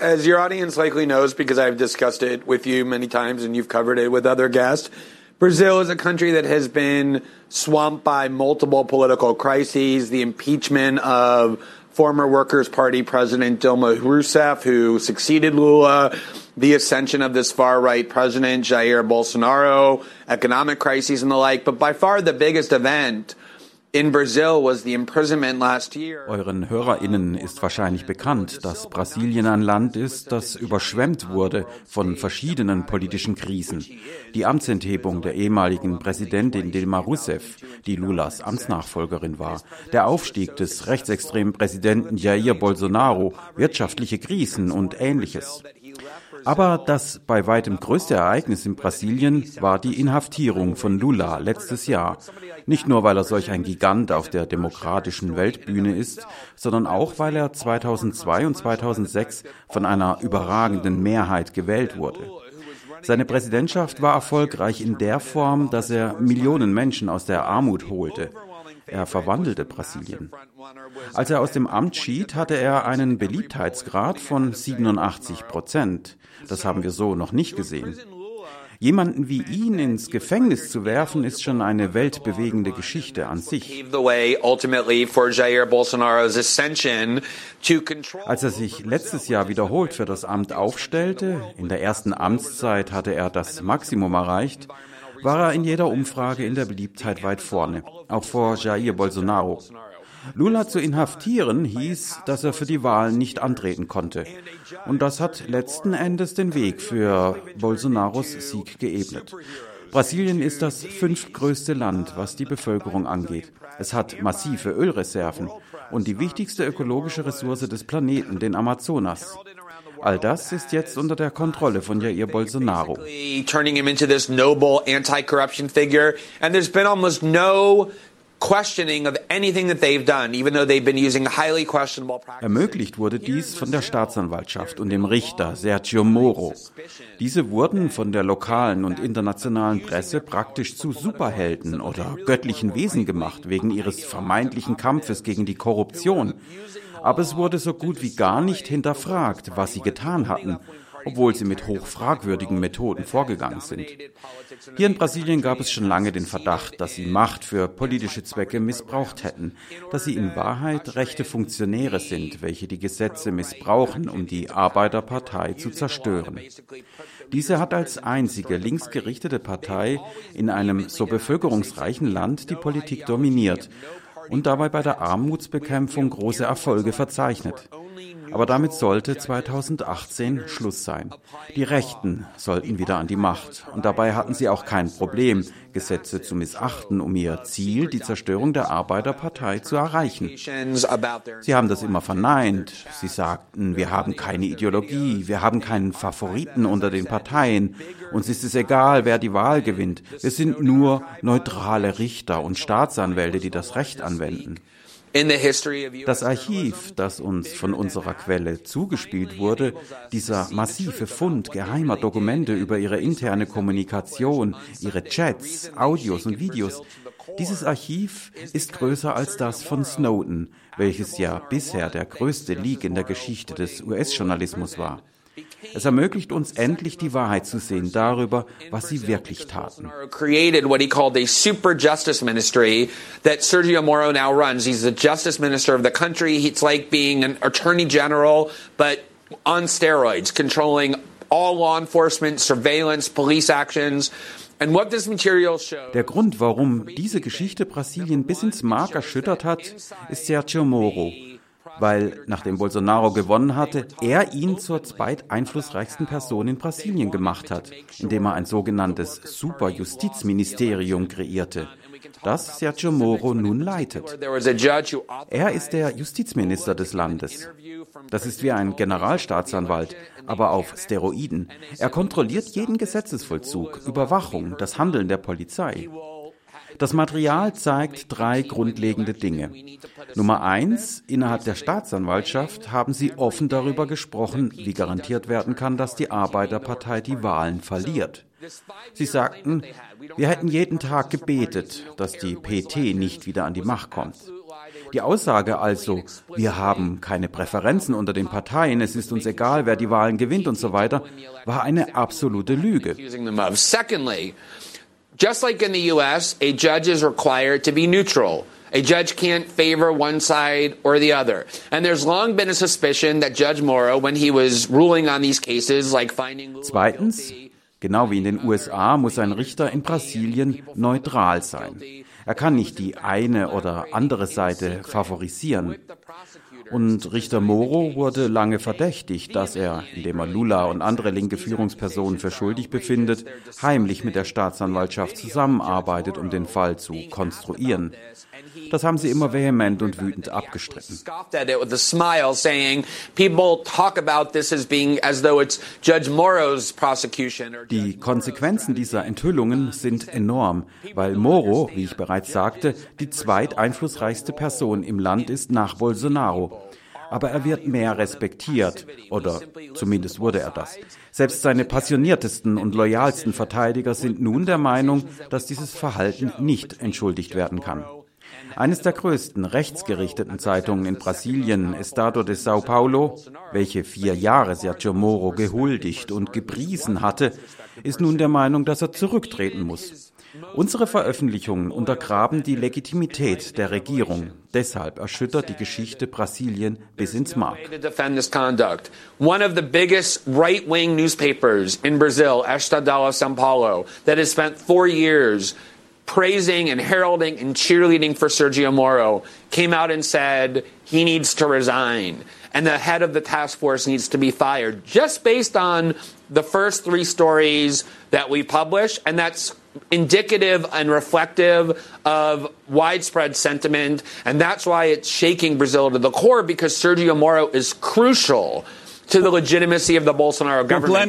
As your audience likely knows, because I've discussed it with you many times and you've covered it with other guests, Brazil is a country that has been swamped by multiple political crises, the impeachment of former Workers' Party President Dilma Rousseff, who succeeded Lula, the ascension of this far-right president, Jair Bolsonaro, economic crises and the like. But by far the biggest event in Brazil was the imprisonment last year. Euren HörerInnen ist wahrscheinlich bekannt, dass Brasilien ein Land ist, das überschwemmt wurde von verschiedenen politischen Krisen. Die Amtsenthebung der ehemaligen Präsidentin Dilma Rousseff, die Lulas Amtsnachfolgerin war, der Aufstieg des rechtsextremen Präsidenten Jair Bolsonaro, wirtschaftliche Krisen und Ähnliches. Aber das bei weitem größte Ereignis in Brasilien war die Inhaftierung von Lula letztes Jahr. Nicht nur, weil er solch ein Gigant auf der demokratischen Weltbühne ist, sondern auch, weil er 2002 und 2006 von einer überragenden Mehrheit gewählt wurde. Seine Präsidentschaft war erfolgreich in der Form, dass er Millionen Menschen aus der Armut holte. Er verwandelte Brasilien. Als er aus dem Amt schied, hatte er einen Beliebtheitsgrad von 87%. Das haben wir so noch nicht gesehen. Jemanden wie ihn ins Gefängnis zu werfen, ist schon eine weltbewegende Geschichte an sich. Als er sich letztes Jahr wiederholt für das Amt aufstellte, in der ersten Amtszeit hatte er das Maximum erreicht, war er in jeder Umfrage in der Beliebtheit weit vorne, auch vor Jair Bolsonaro. Lula zu inhaftieren hieß, dass er für die Wahlen nicht antreten konnte. Und das hat letzten Endes den Weg für Bolsonaros Sieg geebnet. Brasilien ist das 5. größte Land, was die Bevölkerung angeht. Es hat massive Ölreserven und die wichtigste ökologische Ressource des Planeten, den Amazonas. All das ist jetzt unter der Kontrolle von Jair Bolsonaro. Turning him into this noble anti-corruption figure, and there's been almost no questioning of anything that they've done, even though they've been using highly questionable practices. Ermöglicht wurde dies von der Staatsanwaltschaft und dem Richter Sergio Moro. Diese wurden von der lokalen und internationalen Presse praktisch zu Superhelden oder göttlichen Wesen gemacht, wegen ihres vermeintlichen Kampfes gegen die Korruption. Aber es wurde so gut wie gar nicht hinterfragt, was sie getan hatten, obwohl sie mit hochfragwürdigen Methoden vorgegangen sind. Hier in Brasilien gab es schon lange den Verdacht, dass sie Macht für politische Zwecke missbraucht hätten, dass sie in Wahrheit rechte Funktionäre sind, welche die Gesetze missbrauchen, um die Arbeiterpartei zu zerstören. Diese hat als einzige linksgerichtete Partei in einem so bevölkerungsreichen Land die Politik dominiert und dabei bei der Armutsbekämpfung große Erfolge verzeichnet. Aber damit sollte 2018 Schluss sein. Die Rechten sollten wieder an die Macht. Und dabei hatten sie auch kein Problem, Gesetze zu missachten, um ihr Ziel, die Zerstörung der Arbeiterpartei, zu erreichen. Sie haben das immer verneint. Sie sagten, wir haben keine Ideologie, wir haben keinen Favoriten unter den Parteien. Uns ist es egal, wer die Wahl gewinnt. Wir sind nur neutrale Richter und Staatsanwälte, die das Recht anwenden. Das Archiv, das uns von unserer Quelle zugespielt wurde, dieser massive Fund geheimer Dokumente über ihre interne Kommunikation, ihre Chats, Audios und Videos, dieses Archiv ist größer als das von Snowden, welches ja bisher der größte Leak in der Geschichte des US-Journalismus war. Es ermöglicht uns endlich, die Wahrheit zu sehen darüber, was sie wirklich taten. Der Grund, warum diese Geschichte Brasilien bis ins Mark erschüttert hat, ist Sergio Moro. Weil, nachdem Bolsonaro gewonnen hatte, er ihn zur zweiteinflussreichsten Person in Brasilien gemacht hat, indem er ein sogenanntes Superjustizministerium kreierte, das Sergio Moro nun leitet. Er ist der Justizminister des Landes. Das ist wie ein Generalstaatsanwalt, aber auf Steroiden. Er kontrolliert jeden Gesetzesvollzug, Überwachung, das Handeln der Polizei. Das Material zeigt 3 grundlegende Dinge. Nummer 1, innerhalb der Staatsanwaltschaft haben sie offen darüber gesprochen, wie garantiert werden kann, dass die Arbeiterpartei die Wahlen verliert. Sie sagten, wir hätten jeden Tag gebetet, dass die PT nicht wieder an die Macht kommt. Die Aussage also, wir haben keine Präferenzen unter den Parteien, es ist uns egal, wer die Wahlen gewinnt und so weiter, war eine absolute Lüge. Just like in the US, a judge is required to be neutral. A judge can't favor one side or the other. And there's long been a suspicion that Judge Moro, when he was ruling on these cases, like finding Lula Zweitens, genau wie in den USA, muss ein Richter in Brasilien neutral sein. Er kann nicht die eine oder andere Seite favorisieren. Und Richter Moro wurde lange verdächtigt, dass er, indem er Lula und andere linke Führungspersonen für schuldig befindet, heimlich mit der Staatsanwaltschaft zusammenarbeitet, um den Fall zu konstruieren. Das haben sie immer vehement und wütend abgestritten. Die Konsequenzen dieser Enthüllungen sind enorm, weil Moro, wie ich bereits sagte, die zweiteinflussreichste Person im Land ist nach Bolsonaro. Aber er wird mehr respektiert, oder zumindest wurde er das. Selbst seine passioniertesten und loyalsten Verteidiger sind nun der Meinung, dass dieses Verhalten nicht entschuldigt werden kann. Eines der größten rechtsgerichteten Zeitungen in Brasilien, Estadão de São Paulo, welche 4 Jahre Sergio Moro gehuldigt und gepriesen hatte, ist nun der Meinung, dass er zurücktreten muss. Unsere Veröffentlichungen untergraben die Legitimität der Regierung. Deshalb erschüttert die Geschichte Brasilien bis ins Mark. One of the biggest right-wing newspapers in Brazil, Estadão de São Paulo, that has spent 4 years praising and heralding and cheerleading for Sergio Moro, came out and said he needs to resign and the head of the task force needs to be fired, just based on the first 3 stories that we publish, and that's indicative and reflective of widespread sentiment, and that's why it's shaking Brazil to the core, because Sergio Moro is crucial to the legitimacy of the Bolsonaro government.